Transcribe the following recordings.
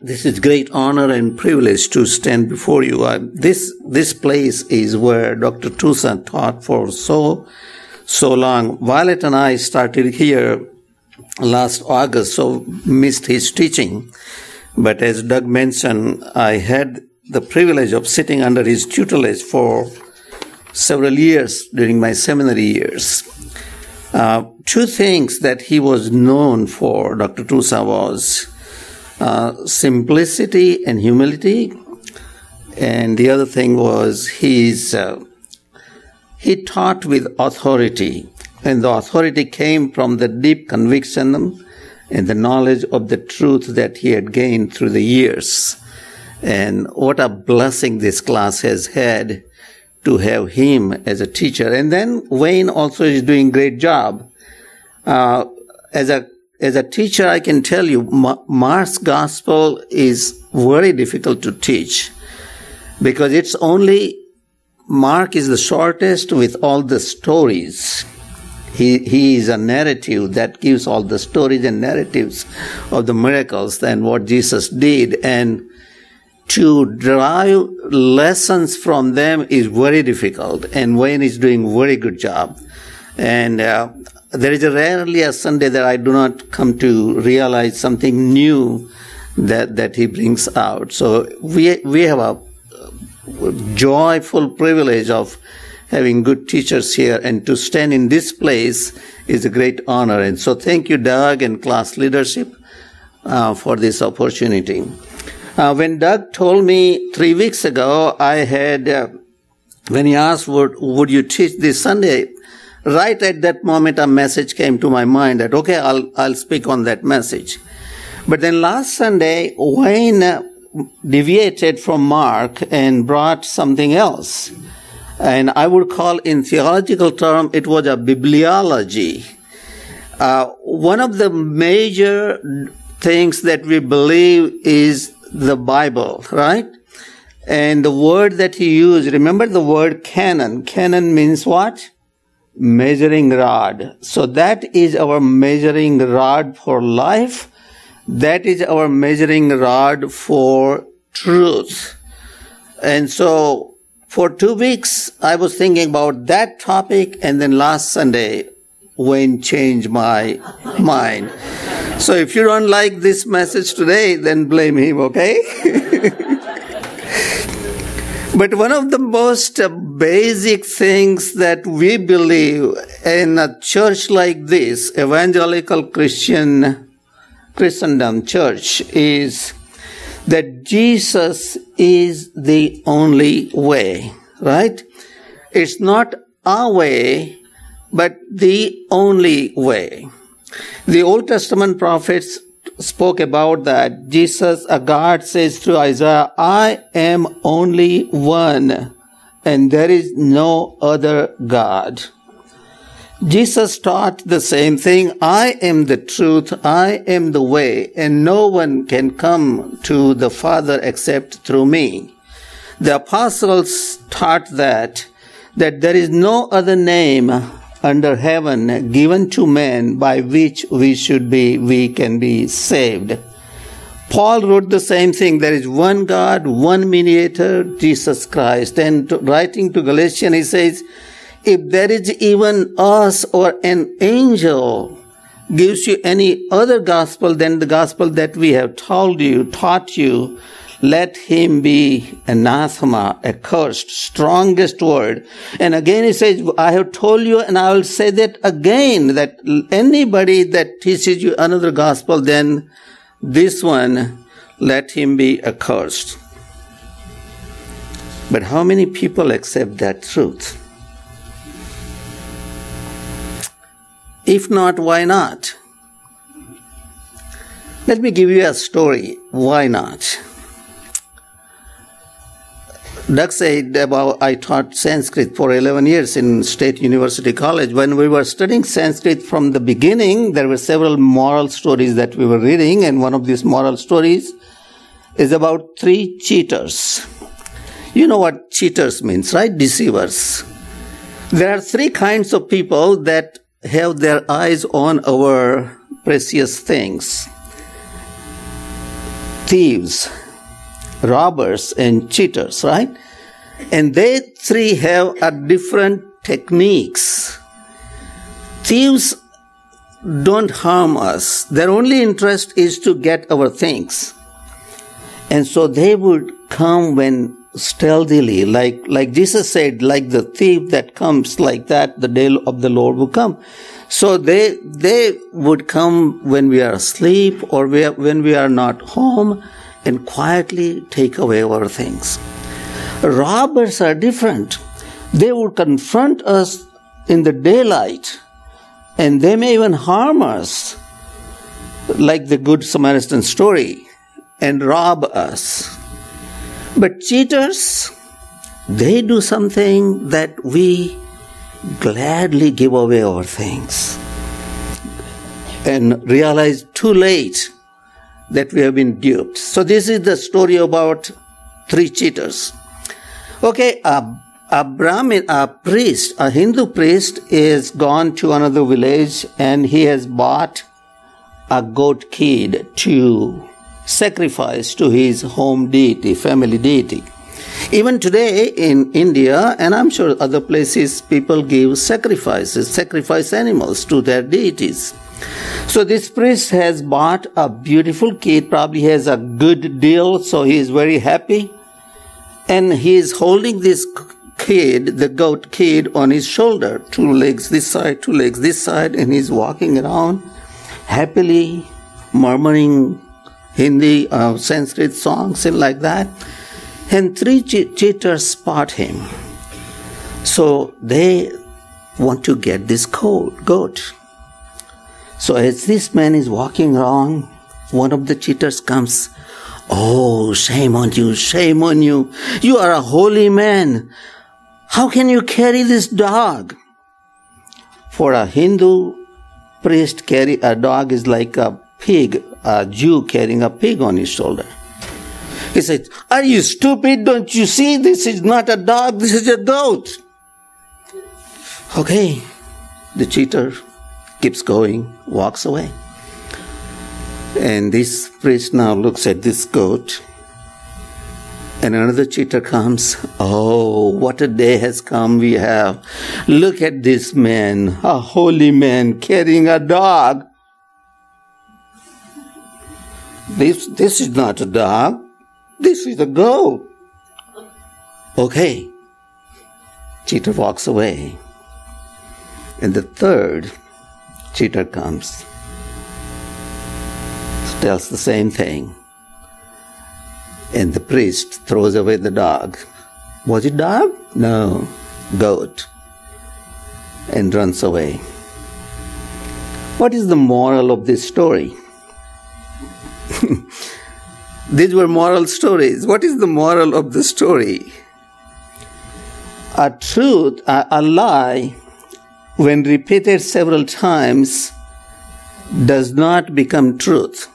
This is great honor and privilege to stand before you. This place is where Dr. Tusa taught for so long. Violet and I started here last August, so missed his teaching. But as Doug mentioned, I had the privilege of sitting under his tutelage for several years during my seminary years. Two things that he was known for, Dr. Tusa, was simplicity and humility, and the other thing was he taught with authority, and the authority came from the deep conviction and the knowledge of the truth that he had gained through the years. And what a blessing this class has had to have him as a teacher. And then Wayne also is doing a great job as a teacher. I can tell you, Mark's Gospel is very difficult to teach because it's only Mark is the shortest with all the stories. He is a narrative that gives all the stories and narratives of the miracles and what Jesus did, and to derive lessons from them is very difficult, and Wayne is doing a very good job. And there is rarely a Sunday that I do not come to realize something new that he brings out. So we have a joyful privilege of having good teachers here, and to stand in this place is a great honor. And so thank you, Doug, and class leadership for this opportunity. When Doug told me 3 weeks ago, when he asked, would you teach this Sunday? Right at that moment, a message came to my mind that, okay, I'll speak on that message. But then last Sunday, Wayne deviated from Mark and brought something else. And I would call, in theological term, it was a bibliology. One of the major things that we believe is the Bible, right? And the word that he used, remember the word canon. Canon means what? Measuring rod. So that is our measuring rod for life. That is our measuring rod for truth. And so for 2 weeks, I was thinking about that topic, and then last Sunday, Wayne changed my mind. So if you don't like this message today, then blame him, okay? But one of the most basic things that we believe in a church like this, Evangelical Christendom Church, is that Jesus is the only way, right? It's not a way, but the only way. The Old Testament prophets spoke about that. Jesus, God says through Isaiah, I am only one, and there is no other God. Jesus taught the same thing. I am the truth. I am the way, and no one can come to the Father except through me. The apostles taught that there is no other name under heaven given to man by which we can be saved. Paul wrote the same thing. There is one God, one mediator, Jesus Christ. And writing to Galatians, he says, if there is even us or an angel gives you any other gospel than the gospel that we have taught you, let him be anathema, accursed, strongest word. And again he says, I have told you and I will say that again, that anybody that teaches you another gospel than this one, let him be accursed. But how many people accept that truth? If not, why not? Let me give you a story. Why not? Doug said about I taught Sanskrit for 11 years in State University College. When we were studying Sanskrit from the beginning, there were several moral stories that we were reading, and one of these moral stories is about three cheaters. You know what cheaters means, right? Deceivers. There are three kinds of people that have their eyes on our precious things. thieves, robbers, and cheaters, right? And they three have a different techniques. Thieves don't harm us. Their only interest is to get our things. And so they would come when stealthily, like Jesus said, like the thief that comes like that, the day of the Lord will come. So they would come when we are asleep or when we are not home and quietly take away our things. Robbers are different. They would confront us in the daylight, and they may even harm us, like the Good Samaritan story, and rob us. But cheaters, they do something that we gladly give away our things and realize too late that we have been duped. So this is the story about three cheaters. Okay, a Brahmin, a priest, a Hindu priest is gone to another village and he has bought a goat kid to sacrifice to his home deity, family deity. Even today in India, and I'm sure other places, people give sacrifice animals to their deities. So this priest has bought a beautiful kid, probably has a good deal, so he is very happy. And he is holding this kid, the goat kid, on his shoulder, two legs this side, two legs this side, and he's walking around happily, murmuring Hindi, Sanskrit songs and like that. And three cheaters spot him. So they want to get this goat. So as this man is walking around, one of the cheaters comes. Oh, shame on you, shame on you. You are a holy man. How can you carry this dog? For a Hindu priest, carry a dog is like a pig, a Jew carrying a pig on his shoulder. He said, are you stupid? Don't you see? This is not a dog, this is a goat. Okay, the cheater keeps going, walks away. And this priest now looks at this goat, and another cheater comes. Oh, what a day has come we have. Look at this man, a holy man carrying a dog. This is not a dog. This is a goat. Okay. Cheater walks away. And the third cheater comes. Tells the same thing. And the priest throws away the dog. Was it dog? No. Goat. And runs away. What is the moral of this story? These were moral stories. What is the moral of the story? A truth, a lie, when repeated several times, does not become truth.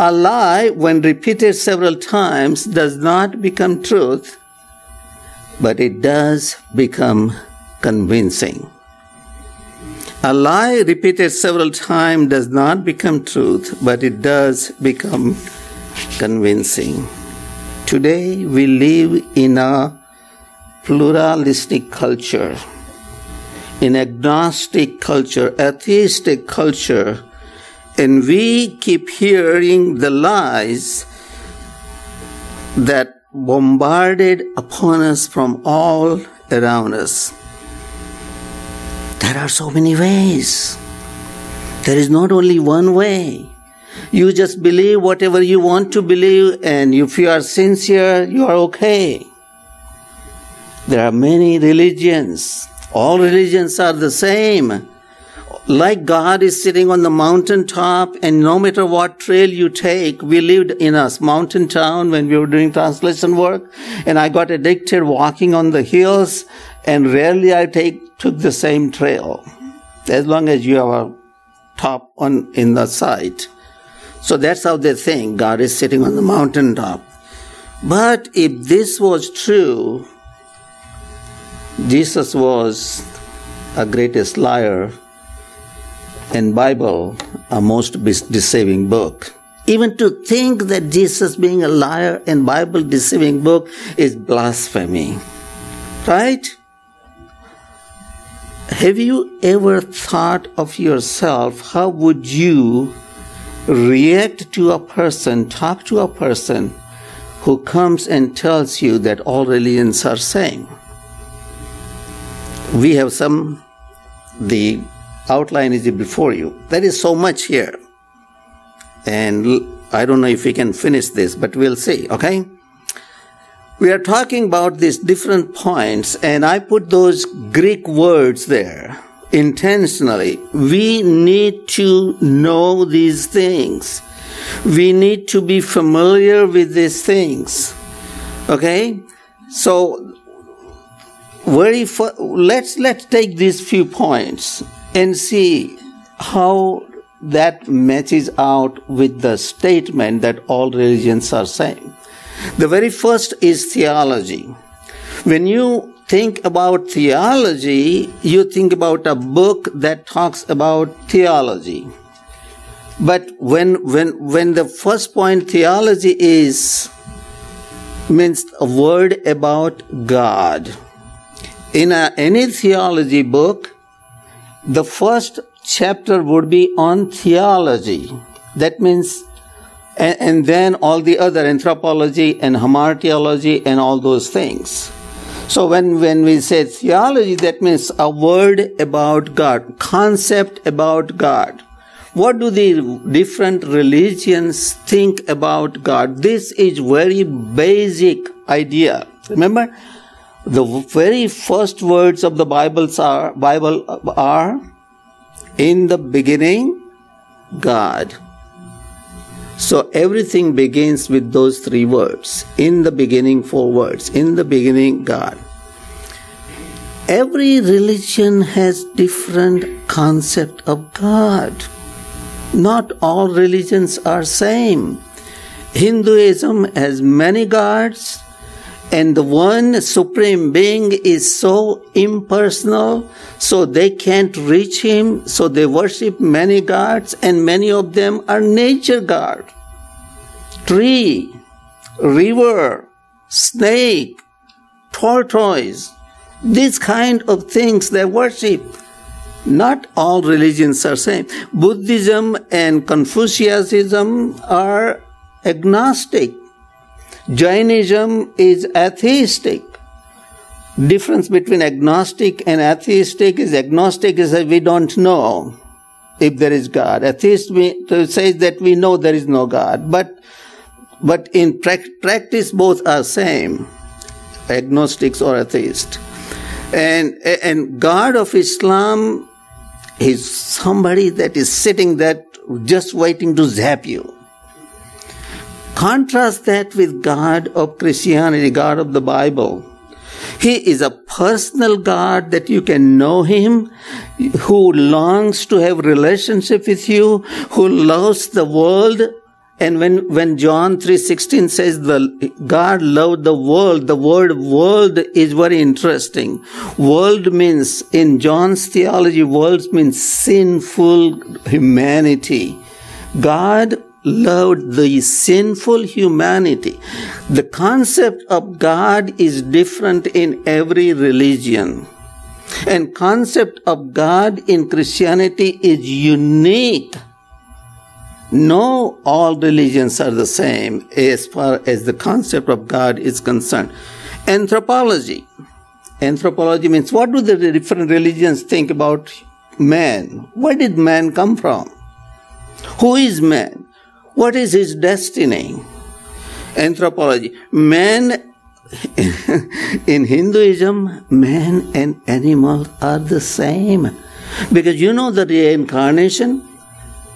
A lie, when repeated several times, does not become truth, but it does become convincing. A lie repeated several times does not become truth, but it does become convincing. Today, we live in a pluralistic culture, in agnostic culture, atheistic culture, and we keep hearing the lies that bombarded upon us from all around us. There are so many ways. There is not only one way. You just believe whatever you want to believe, and if you are sincere, you are okay. There are many religions. All religions are the same. Like God is sitting on the mountaintop, and no matter what trail you take, we lived in a mountain town when we were doing translation work, and I got addicted walking on the hills, and rarely I took the same trail, as long as you have a top on in the sight. So that's how they think God is sitting on the mountaintop. But if this was true, Jesus was a greatest liar, and Bible, a most deceiving book. Even to think that Jesus being a liar and Bible deceiving book is blasphemy. Right? Have you ever thought of yourself, how would you react to a person, talk to a person who comes and tells you that all religions are same? We have some, the outline is before you. There is so much here. And I don't know if we can finish this, but we'll see, okay? We are talking about these different points, and I put those Greek words there intentionally. We need to know these things. We need to be familiar with these things, okay? So, let's take these few points and see how that matches out with the statement that all religions are same. The very first is theology. When you think about theology, you think about a book that talks about theology. But when the first point, theology, is means a word about God. In any theology book, the first chapter would be on theology. That means, and then all the other anthropology and hamartiology and all those things. So when we say theology, that means a word about God, concept about God. What do the different religions think about God? This is very basic idea. Remember, the very first words of the Bible are, in the beginning, God. So everything begins with those three words. In the beginning, four words. In the beginning, God. Every religion has different concept of God. Not all religions are same. Hinduism has many gods, and the one supreme being is so impersonal, so they can't reach him, so they worship many gods, and many of them are nature god. Tree, river, snake, tortoise, these kind of things they worship. Not all religions are same. Buddhism and Confucianism are agnostic. Jainism is atheistic. Difference between agnostic and atheistic is agnostic is that we don't know if there is God. Atheist says that we know there is no God. But in practice, both are same, agnostics or atheists. And God of Islam is somebody that is sitting there just waiting to zap you. Contrast that with God of Christianity, God of the Bible. He is a personal God that you can know him, who longs to have relationship with you, who loves the world. And when John 3:16 says the God loved the word world is very interesting. World means, in John's theology, world means sinful humanity. God loved the sinful humanity. The concept of God is different in every religion. And concept of God in Christianity is unique. No, all religions are the same as far as the concept of God is concerned. Anthropology. Anthropology means, what do the different religions think about man? Where did man come from? Who is man? What is his destiny? Anthropology. Man, in Hinduism, man and animal are the same. Because you know the reincarnation?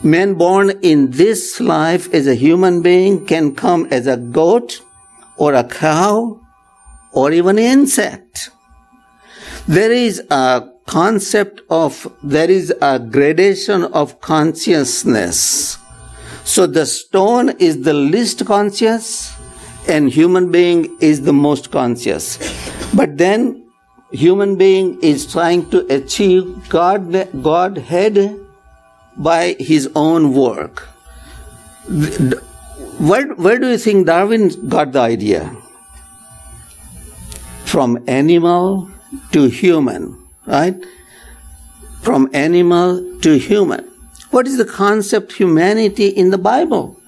Man born in this life as a human being can come as a goat or a cow or even an insect. There is a concept of, there is a gradation of consciousness. So the stone is the least conscious and human being is the most conscious. But then human being is trying to achieve Godhead by his own work. Where do you think Darwin got the idea? From animal to human, right? From animal to human. What is the concept humanity in the Bible?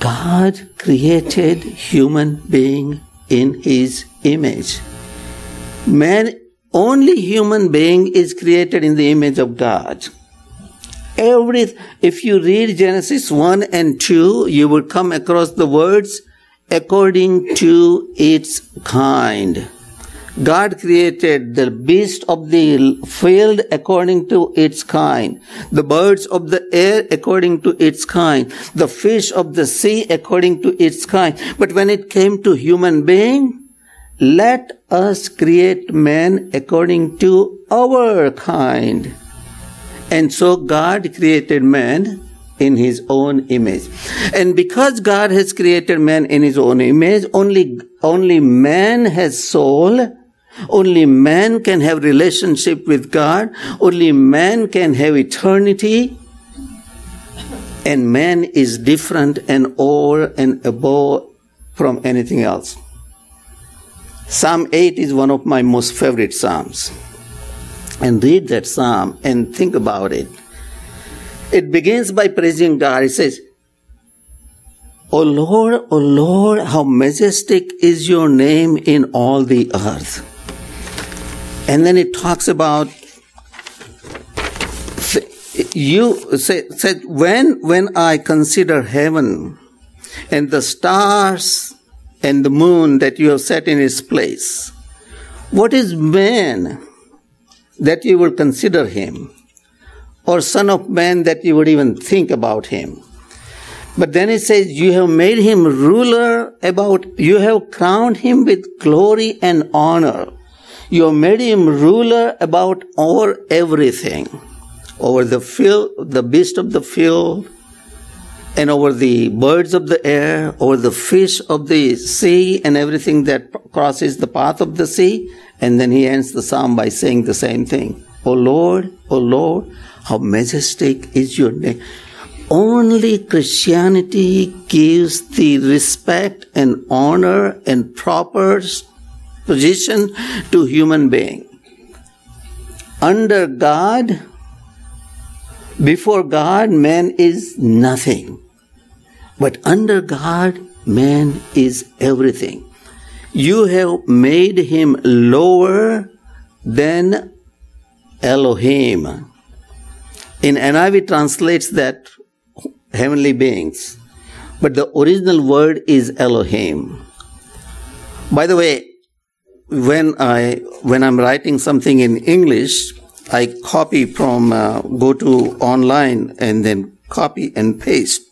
God created human being in his image. Man, only human being is created in the image of God. If you read Genesis 1 and 2, you will come across the words, according to its kind. God created the beast of the field according to its kind, the birds of the air according to its kind, the fish of the sea according to its kind. But when it came to human being, let us create man according to our kind. And so God created man in his own image. And because God has created man in his own image, only man has soul. Only man can have relationship with God. Only man can have eternity. And man is different and over and above from anything else. Psalm 8 is one of my most favorite psalms. And read that psalm and think about it. It begins by praising God. It says, O Lord, how majestic is your name in all the earth. And then it talks about you said, when I consider heaven and the stars and the moon that you have set in its place, what is man that you will consider him, or son of man that you would even think about him? But then it says, you have made him ruler about, you have crowned him with glory and honor. You have made him ruler about over everything, over the field, the beast of the field, and over the birds of the air, over the fish of the sea, and everything that crosses the path of the sea. And then he ends the psalm by saying the same thing. O Lord, how majestic is your name. Only Christianity gives the respect and honor and proper position to human being. Under God, before God, man is nothing. But under God, man is everything. You have made him lower than Elohim. In NIV translates that heavenly beings, but the original word is Elohim. By the way, when I'm writing something in English, I copy from go to online and then copy and paste.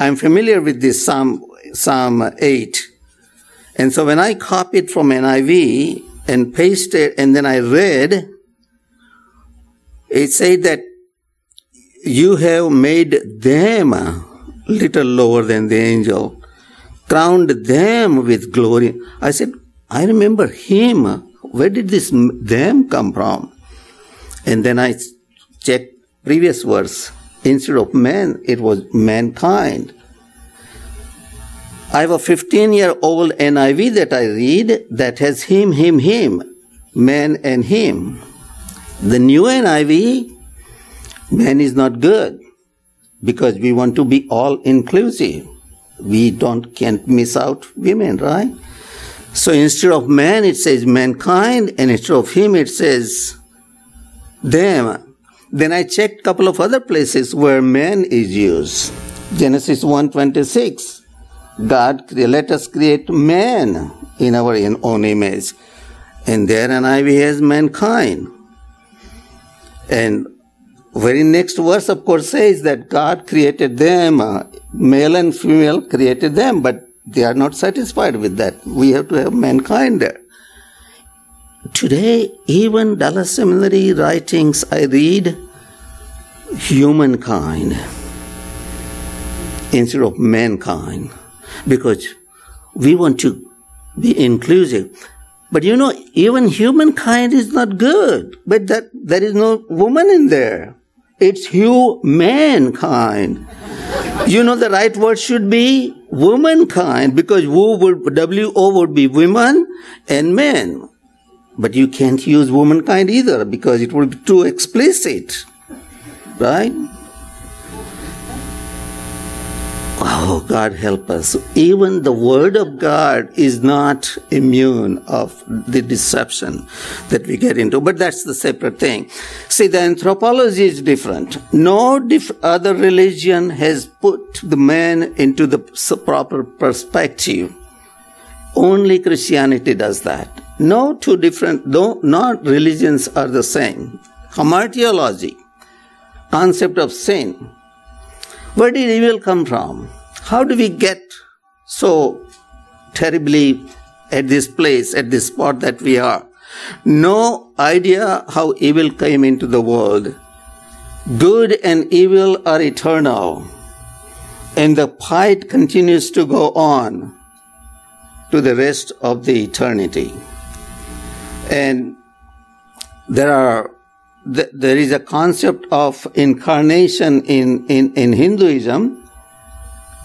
I'm familiar with this Psalm 8, and so when I copied from NIV and pasted and then I read, it said that you have made them little lower than the angel, crowned them with glory. I said, I remember him. Where did this them come from? And then I checked previous verse. Instead of man, it was mankind. I have a 15-year-old NIV that I read that has him, man and him. The new NIV, man is not good, because we want to be all inclusive. We can't miss out women, right? So instead of man, it says mankind, and instead of him, it says them. Then I checked a couple of other places where man is used. Genesis 1:26, God, let us create man in our own image. And there NIV has mankind. And very next verse, of course, says that God created them, male and female created them, but they are not satisfied with that. We have to have mankind there. Today, even Dallas Seminary writings, I read humankind instead of mankind, because we want to be inclusive. But you know, even humankind is not good. But there is no woman in there. It's humankind. You know, the right word should be womankind, because W-O would be women and men. But you can't use womankind either, because it would be too explicit. Right? Oh, God help us. Even the Word of God is not immune of the deception that we get into. But that's the separate thing. See, the anthropology is different. No other religion has put the man into the proper perspective. Only Christianity does that. No two different, though not religions are the same. Hamartiology, concept of sin. Where did evil come from? How do we get so terribly at this place, at this spot that we are? No idea how evil came into the world. Good and evil are eternal, and the fight continues to go on to the rest of the eternity. And there is a concept of incarnation in Hinduism,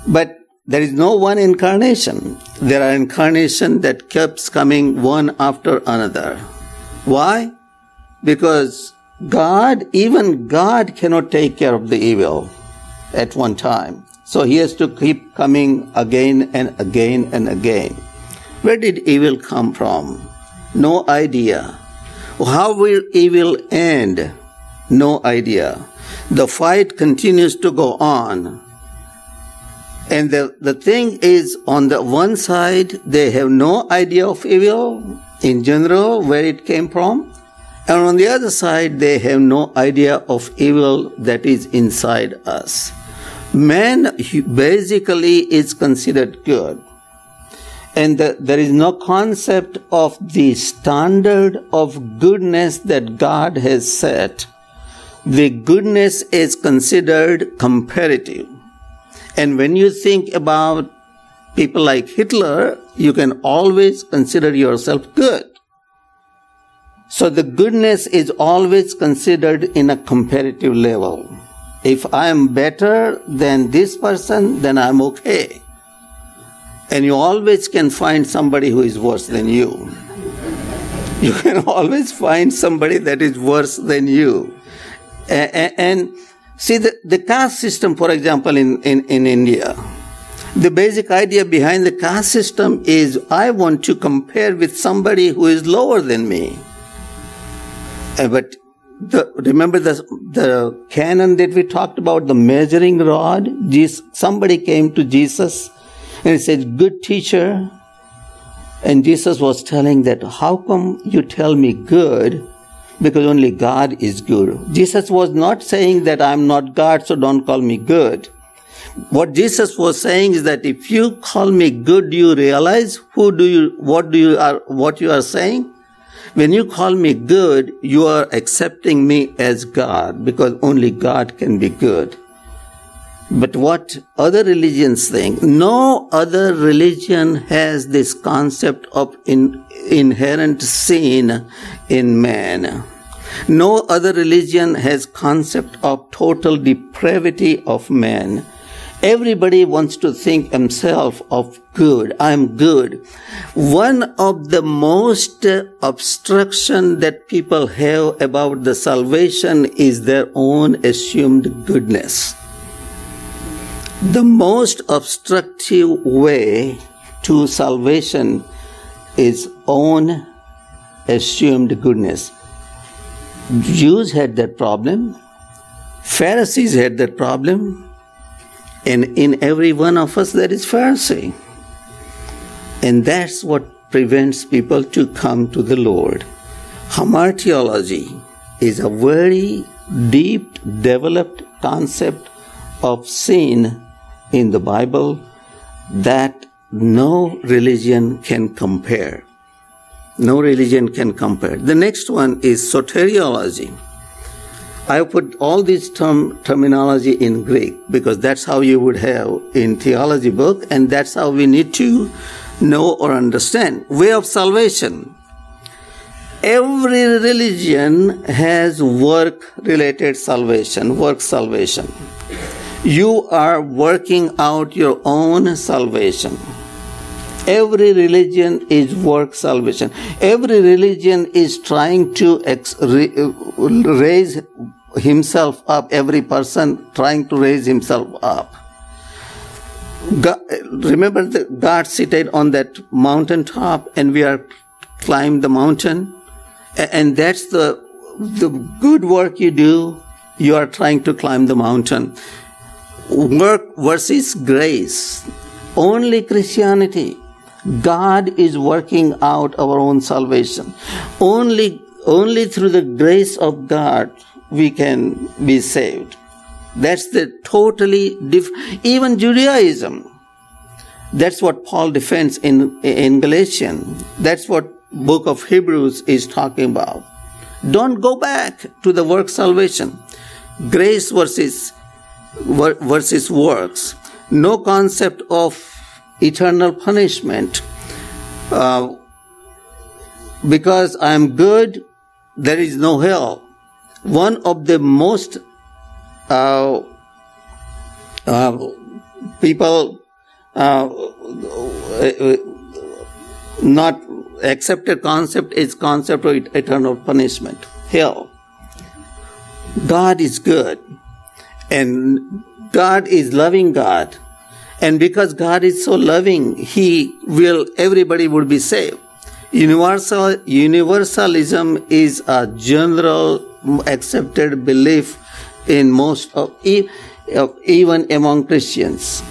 but there is no one incarnation. There are incarnations that keeps coming one after another. Why? Because God, even God cannot take care of the evil at one time. So he has to keep coming again and again and again. Where did evil come from? No idea. How will evil end? No idea. The fight continues to go on. And the thing is, on the one side, they have no idea of evil in general, where it came from. And on the other side, they have no idea of evil that is inside us. Man basically is considered good. And there is no concept of the standard of goodness that God has set. The goodness is considered comparative. And when you think about people like Hitler, you can always consider yourself good. So the goodness is always considered in a comparative level. If I am better than this person, then I'm okay. And you always can find somebody who is worse than you. You can always find somebody that is worse than you. And see, the caste system, for example, in India, the basic idea behind the caste system is I want to compare with somebody who is lower than me. But remember the canon that we talked about, the measuring rod? Somebody came to Jesus and he said, good teacher. And Jesus was telling that, how come you tell me good? Because only God is good. Jesus was not saying that I'm not God, so don't call me good. What Jesus was saying is that if you call me good, do you realize what you are saying? When you call me good, you are accepting me as God, because only God can be good. But what other religions think? No other religion has this concept of inherent sin in man. No other religion has concept of total depravity of man. Everybody wants to think himself of good. I am good. One of the most obstruction that people have about the salvation is their own assumed goodness. The most obstructive way to salvation is own assumed goodness. Jews had that problem. Pharisees had that problem. And in every one of us there is Pharisee. And that's what prevents people to come to the Lord. Hamartiology is a very deep, developed concept of sin in the Bible that no religion can compare. No religion can compare. The next one is soteriology. I put all these terminology in Greek because that's how you would have in theology book, and that's how we need to know or understand. Way of salvation. Every religion has work-related salvation, work salvation. You are working out your own salvation. Every religion is work salvation. Every religion is trying to raise himself up. Every person trying to raise himself up. God, remember that God seated on that mountaintop and we are climbing the mountain. And that's the good work you do. You are trying to climb the mountain. Work versus grace. Only Christianity. God is working out our own salvation. Only through the grace of God we can be saved. That's the totally different. Even Judaism. That's what Paul defends in Galatians. That's what Book of Hebrews is talking about. Don't go back to the work salvation. Grace versus works. No concept of eternal punishment. Because I am good, there is no hell. One of the most people not accepted concept is concept of eternal punishment, hell. God is good and God is loving God, and because God is so loving, everybody would be saved. Universalism is a general accepted belief in most of, even among Christians.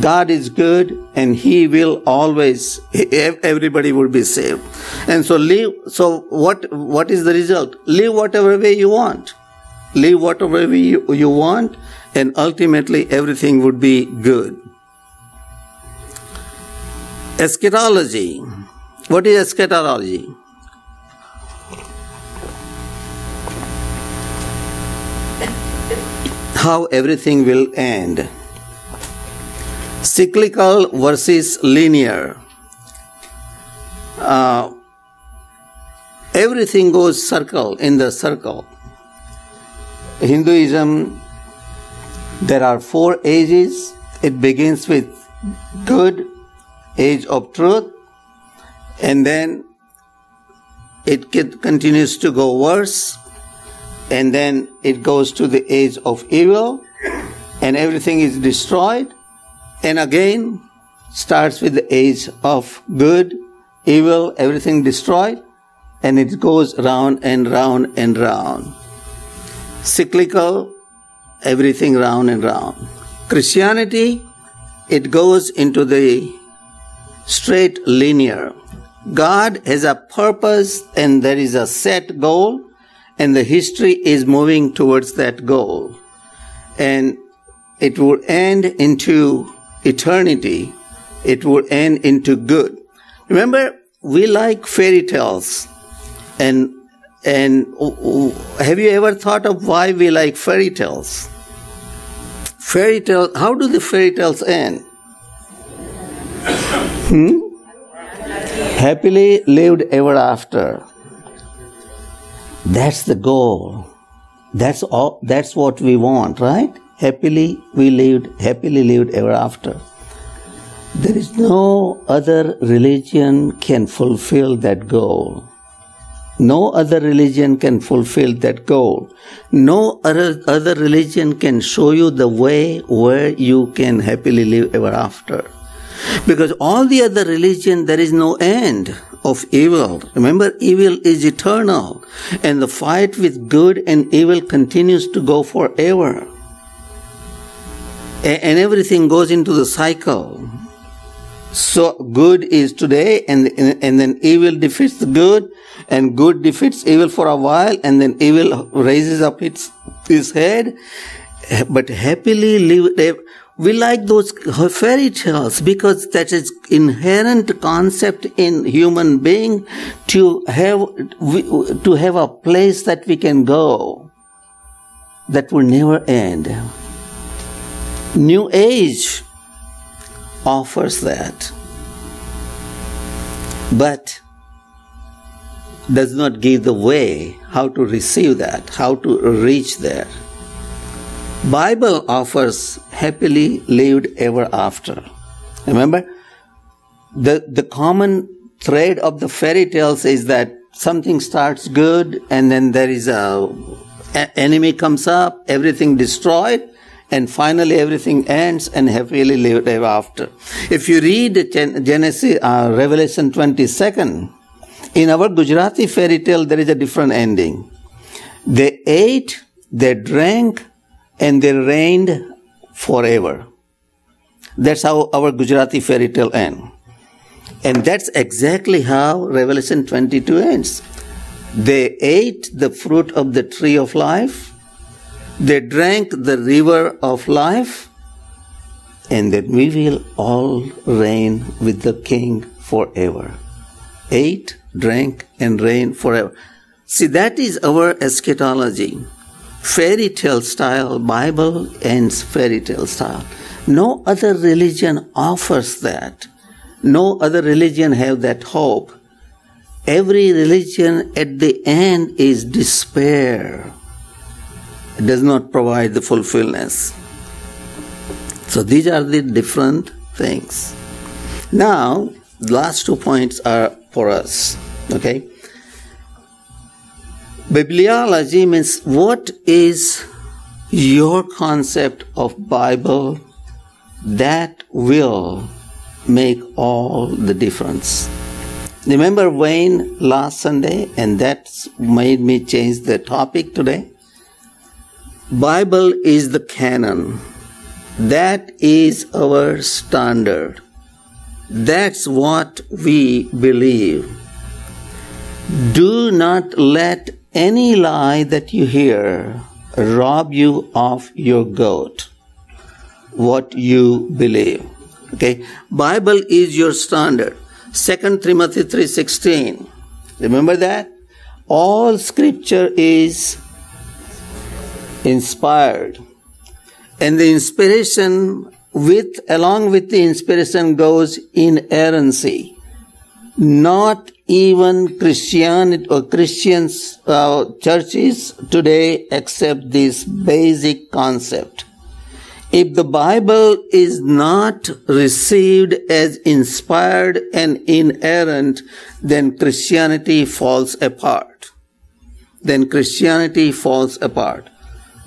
God is good and he will always, everybody will be saved. And so what is the result? Live whatever way you want. Live whatever way you want, and ultimately everything would be good. Eschatology. What is eschatology? How everything will end. Cyclical versus linear. Everything goes in the circle. Hinduism, there are 4 ages. It begins with good, age of truth, and then it continues to go worse, and then it goes to the age of evil, and everything is destroyed. And again, starts with the age of good, evil, everything destroyed, and it goes round and round and round. Cyclical, everything round and round. Christianity, it goes into the straight linear. God has a purpose and there is a set goal, and the history is moving towards that goal. And it will end into eternity, it would end into good. Remember, we like fairy tales. And have you ever thought of why we like fairy tales? Fairy tales, how do the fairy tales end? Happily lived ever after. That's the goal. That's what we want, right? Happily lived ever after. There is no other religion can fulfill that goal. No other religion can fulfill that goal. No other religion can show you the way where you can happily live ever after. Because all the other religion, there is no end of evil. Remember, evil is eternal. And the fight with good and evil continues to go forever. And everything goes into the cycle. So good is today, and then evil defeats the good, and good defeats evil for a while, and then evil raises up its head. But happily live. We like those fairy tales because that is inherent concept in human being to have a place that we can go that will never end. New Age offers that, but does not give the way how to receive that, how to reach there. Bible offers happily lived ever after. Remember, the common thread of the fairy tales is that something starts good and then there is an enemy comes up, everything destroyed, and finally everything ends and happily lived ever after. If you read Genesis, Revelation 22nd, in our Gujarati fairy tale, there is a different ending. They ate, they drank, and they reigned forever. That's how our Gujarati fairy tale ends. And that's exactly how Revelation 22 ends. They ate the fruit of the tree of life, they drank the river of life, and then we will all reign with the King forever. Ate, drank, and reigned forever. See, that is our eschatology. Fairy tale style, Bible ends fairy tale style. No other religion offers that. No other religion have that hope. Every religion at the end is despair. It does not provide the fulfillment. So these are the different things. Now, the last 2 points are for us. Okay? Bibliology means what is your concept of Bible that will make all the difference. Remember Wayne last Sunday, and that's made me change the topic today. Bible is the canon. That is our standard. That's what we believe. Do not let any lie that you hear rob you of your goat, what you believe. Okay, Bible is your standard. 2 Timothy 3:16. Remember that? All scripture is inspired. And the inspiration along with the inspiration goes inerrancy. Not even Christianity or Christians churches today accept this basic concept. If the Bible is not received as inspired and inerrant, then Christianity falls apart.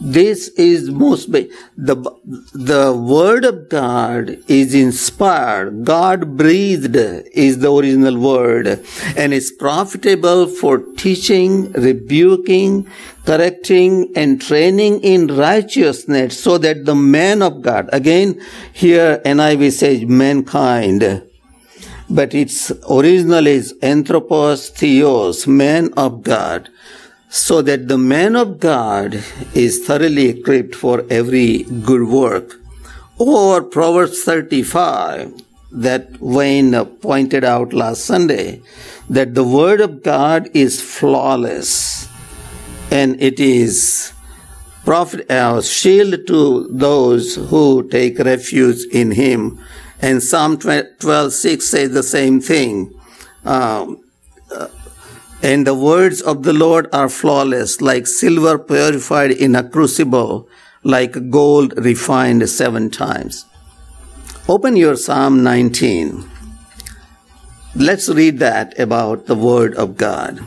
This is most the Word of God is inspired. God breathed is the original word, and is profitable for teaching, rebuking, correcting, and training in righteousness, so that the man of God, again here NIV says mankind, but its original is anthropos theos, man of God. So that the man of God is thoroughly equipped for every good work. Or Proverbs 35 that Wayne pointed out last Sunday, that the word of God is flawless and it is shield to those who take refuge in him. And Psalm 12:6 says the same thing. And the words of the Lord are flawless, like silver purified in a crucible, like gold refined 7 times. Open your Psalm 19. Let's read that about the Word of God.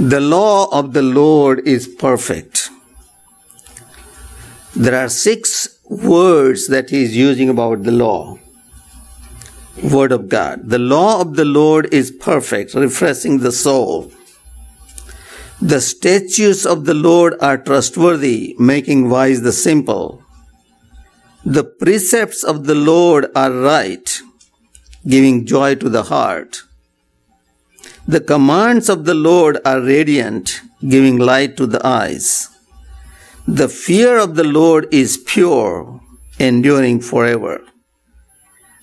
The law of the Lord is perfect. There are 6 words that he is using about the law. Word of God. The law of the Lord is perfect, refreshing the soul. The statutes of the Lord are trustworthy, making wise the simple. The precepts of the Lord are right, giving joy to the heart. The commands of the Lord are radiant, giving light to the eyes. The fear of the Lord is pure, enduring forever.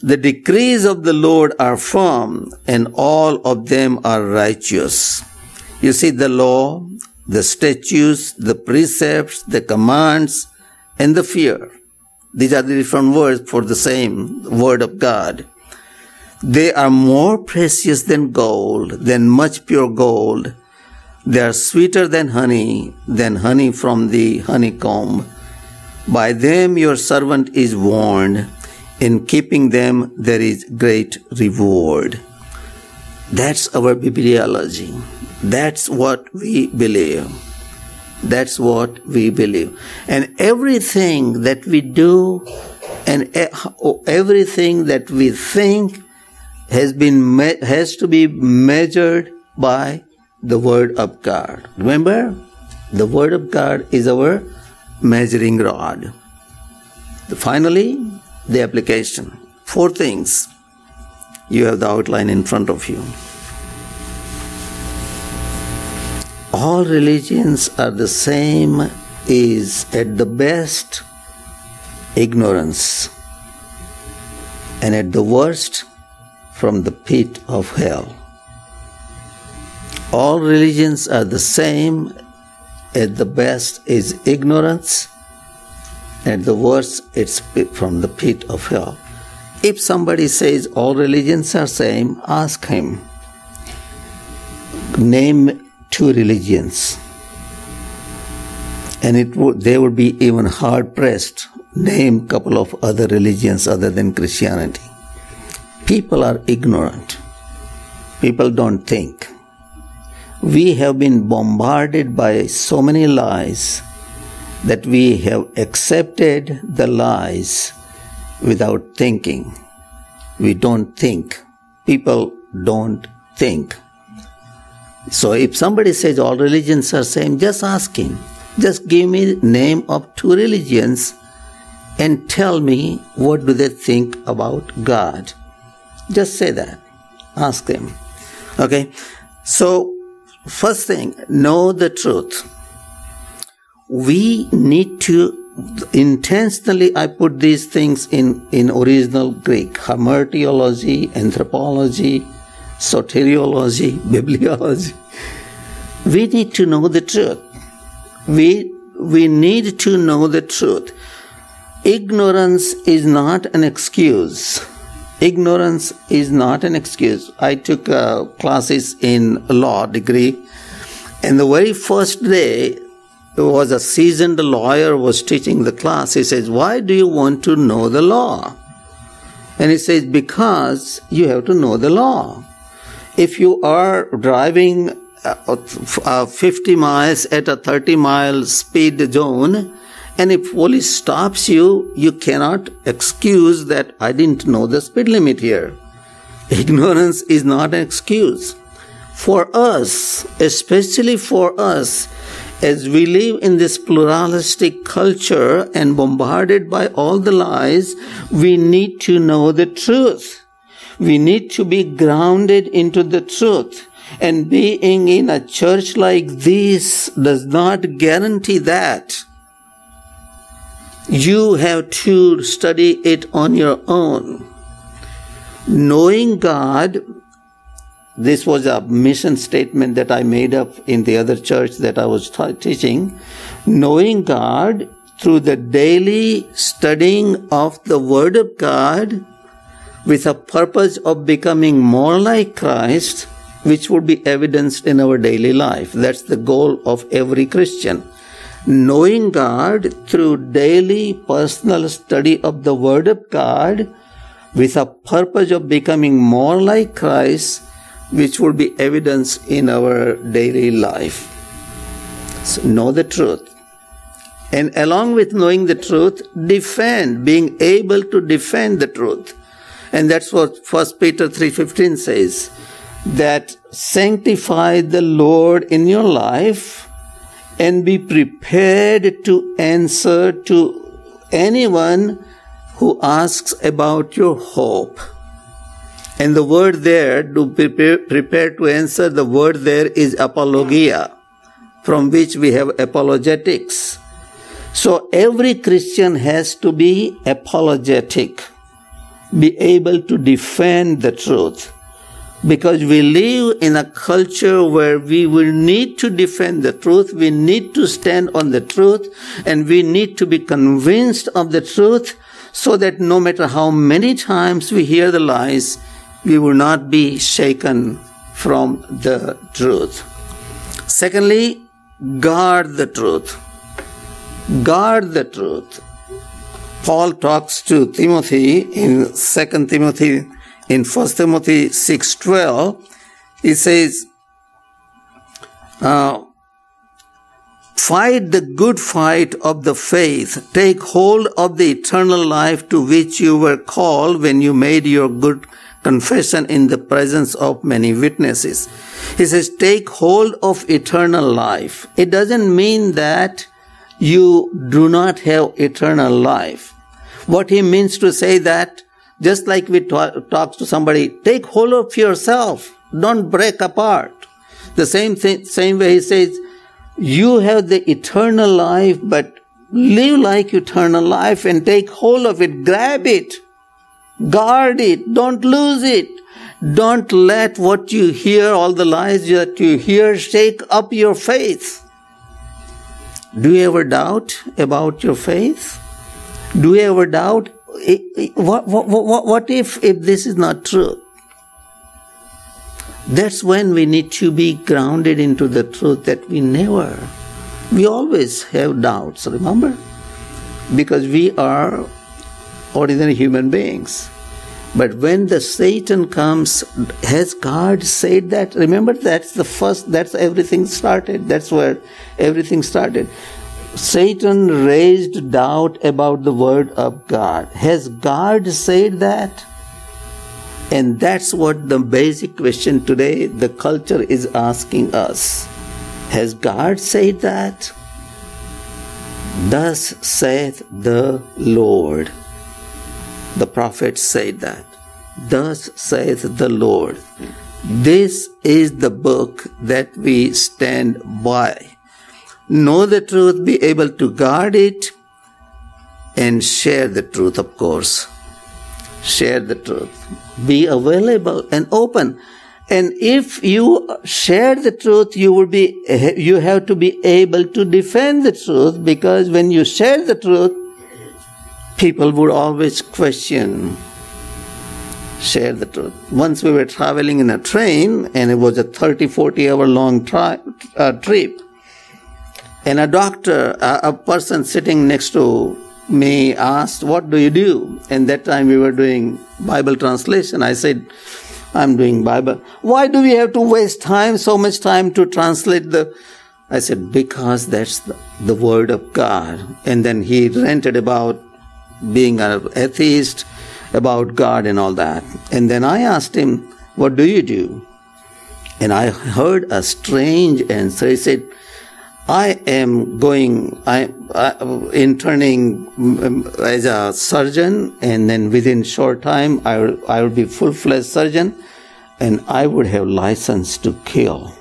The decrees of the Lord are firm, and all of them are righteous. You see, the law, the statutes, the precepts, the commands, and the fear. These are the different words for the same word of God. They are more precious than gold, than much pure gold. They are sweeter than honey from the honeycomb. By them your servant is warned. In keeping them there is great reward. That's our bibliology. That's what we believe. That's what we believe. And everything that we do and everything that we think has to be measured by the Word of God. Remember, the Word of God is our measuring rod. Finally, the application. 4 things. You have the outline in front of you. All religions are the same, is at the best ignorance, and at the worst from the pit of hell. All religions are the same, at the best is ignorance, at the worst it's from the pit of hell. If somebody says all religions are same, ask him, name 2 religions, and they would be even hard pressed name couple of other religions other than Christianity. People are ignorant. People don't think. We have been bombarded by so many lies that we have accepted the lies without thinking. We don't think. People don't think. So if somebody says all religions are same, just ask him. Just give me the name of 2 religions and tell me what do they think about God. Just say that. Ask them. Okay. So, first thing, know the truth. We need to intentionally, I put these things in original Greek. Hamartiology, anthropology, soteriology, bibliology. We need to know the truth. We need to know the truth. Ignorance is not an excuse. Ignorance is not an excuse. I took classes in law degree, and the very first day there was a seasoned lawyer was teaching the class. He says, why do you want to know the law? And he says, because you have to know the law. If you are driving 50 miles at a 30-mile speed zone, and if police stops you, you cannot excuse that I didn't know the speed limit here. Ignorance is not an excuse. For us, especially for us, as we live in this pluralistic culture and bombarded by all the lies, we need to know the truth. We need to be grounded into the truth. And being in a church like this does not guarantee that. You have to study it on your own. Knowing God, this was a mission statement that I made up in the other church that I was teaching. Knowing God through the daily studying of the Word of God with a purpose of becoming more like Christ, which would be evidenced in our daily life. That's the goal of every Christian. Knowing God through daily personal study of the Word of God with a purpose of becoming more like Christ, which would be evidenced in our daily life. So know the truth. And along with knowing the truth, defend, being able to defend the truth. And that's what 1 Peter 3:15 says, that sanctify the Lord in your life, and be prepared to answer to anyone who asks about your hope. And the word there, to prepare to answer, the word there is apologia, from which we have apologetics. So every Christian has to be apologetic, be able to defend the truth. Because we live in a culture where we will need to defend the truth, we need to stand on the truth, and we need to be convinced of the truth so that no matter how many times we hear the lies, we will not be shaken from the truth. Secondly, guard the truth. Guard the truth. Paul talks to Timothy in 2 Timothy, in 1 Timothy 6:12, he says, fight the good fight of the faith. Take hold of the eternal life to which you were called when you made your good confession in the presence of many witnesses. He says, take hold of eternal life. It doesn't mean that you do not have eternal life. What he means to say that, just like we talk to somebody, take hold of yourself. Don't break apart. The same way he says, you have the eternal life, but live like eternal life and take hold of it. Grab it. Guard it. Don't lose it. Don't let what you hear, all the lies that you hear, shake up your faith. Do you ever doubt about your faith? Do you ever doubt, what if this is not true? That's when we need to be grounded into the truth that we always have doubts, remember? Because we are ordinary human beings. But when the Satan comes, has God said that? Remember, that's everything started. That's where everything started. Satan raised doubt about the word of God. Has God said that? And that's what the basic question today, the culture is asking us. Has God said that? Thus saith the Lord. The prophet said that. Thus saith the Lord. This is the book that we stand by. Know the truth, be able to guard it, and share the truth, of course. Share the truth. Be available and open. And if you share the truth, you have to be able to defend the truth, because when you share the truth, people would always question. Share the truth. Once we were traveling in a train, and it was a 40-hour long trip. And a person sitting next to me asked, what do you do? And that time we were doing Bible translation. I said, I'm doing Bible. Why do we have to waste so much time to translate the... I said, because that's the word of God. And then he ranted about being an atheist, about God and all that. And then I asked him, what do you do? And I heard a strange answer. He said, I am interning as a surgeon, and then within short time I will be full-fledged surgeon, and I would have license to kill.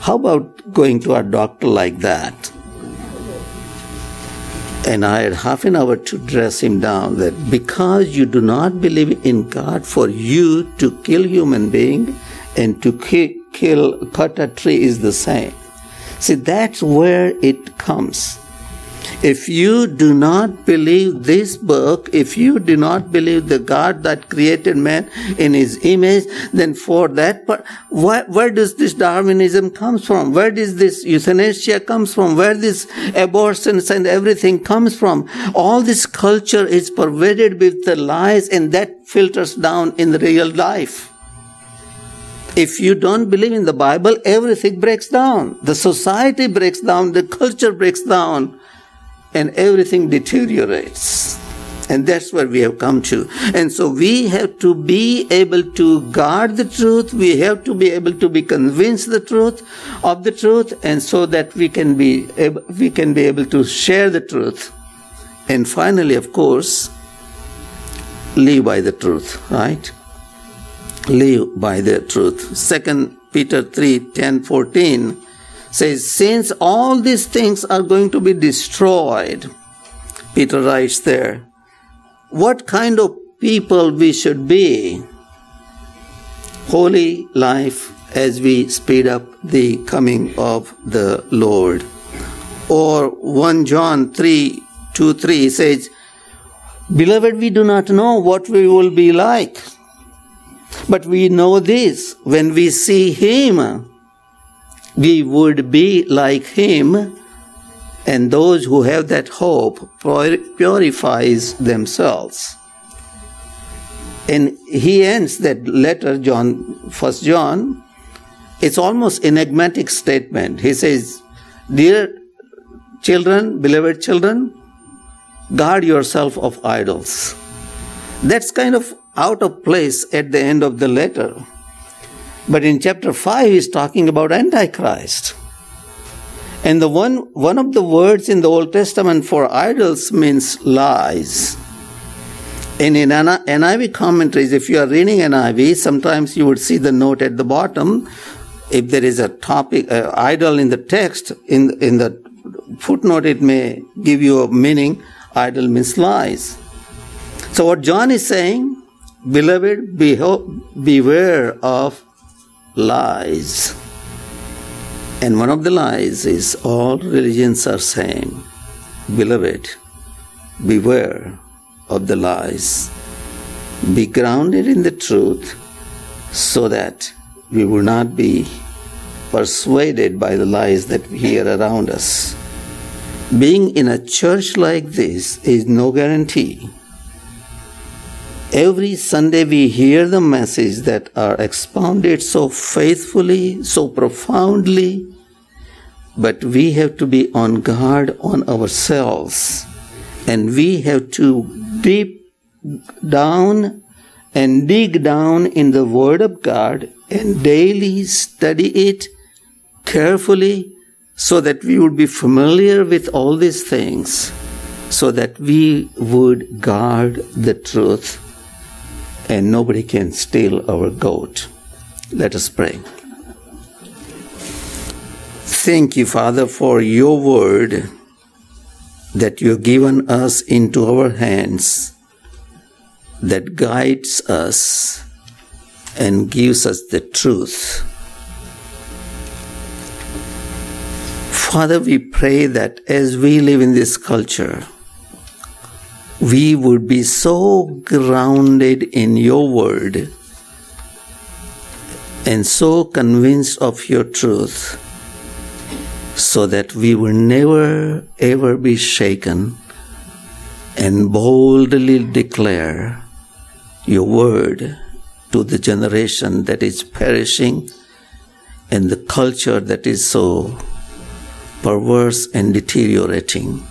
How about going to a doctor like that? And I had half an hour to dress him down, that because you do not believe in God, for you to kill human being and to cut a tree is the same. See, that's where it comes. If you do not believe this book, if you do not believe the God that created man in his image, then for that part, where does this Darwinism come from? Where does this euthanasia comes from? Where this abortions and everything comes from? All this culture is pervaded with the lies, and that filters down in the real life. If you don't believe in the Bible, everything breaks down. The society breaks down, the culture breaks down, and everything deteriorates. And that's where we have come to. And so we have to be able to guard the truth. We have to be able to be convinced of the truth, and so that we can be able to share the truth. And finally, of course, live by the truth, right? Live by the truth. 2 Peter 3:10-14 says, since all these things are going to be destroyed, Peter writes there, what kind of people we should be? Holy life as we speed up the coming of the Lord. Or 1 John 3:2-3 says, beloved, we do not know what we will be like. But we know this, when we see him, we would be like him, and those who have that hope purifies themselves. And he ends that letter, First John, it's almost enigmatic statement. He says, dear children, beloved children, guard yourself of idols. That's kind of out of place at the end of the letter. But in chapter 5, he's talking about Antichrist. And the one of the words in the Old Testament for idols means lies. And in NIV commentaries, if you are reading NIV, sometimes you would see the note at the bottom. If there is a topic, idol in the text, in the footnote, it may give you a meaning. Idol means lies. So what John is saying, beloved, beware of lies. And one of the lies is all religions are same. Beloved, beware of the lies. Be grounded in the truth so that we will not be persuaded by the lies that we hear around us. Being in a church like this is no guarantee. Every Sunday we hear the message that are expounded so faithfully, so profoundly, but we have to be on guard on ourselves, and we have to dig down in the Word of God and daily study it carefully so that we would be familiar with all these things, so that we would guard the truth. And nobody can steal our goat. Let us pray. Thank you, Father, for your word that you have given us into our hands, that guides us and gives us the truth. Father, we pray that as we live in this culture, we would be so grounded in your word and so convinced of your truth so that we will never ever be shaken and boldly declare your word to the generation that is perishing and the culture that is so perverse and deteriorating.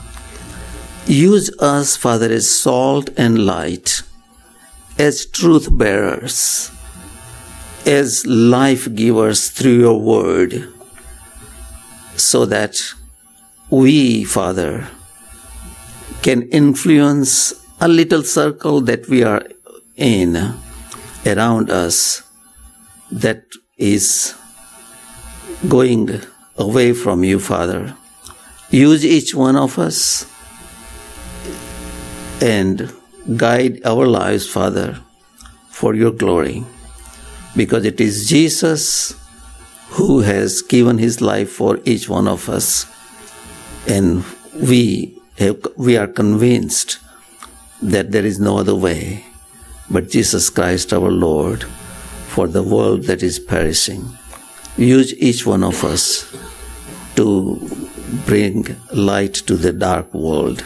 Use us, Father, as salt and light, as truth bearers, as life givers through your word, so that we, Father, can influence a little circle that we are in around us that is going away from you, Father. Use each one of us and guide our lives, Father, for your glory. Because it is Jesus who has given his life for each one of us. And we are convinced that there is no other way but Jesus Christ our Lord for the world that is perishing. Use each one of us to bring light to the dark world.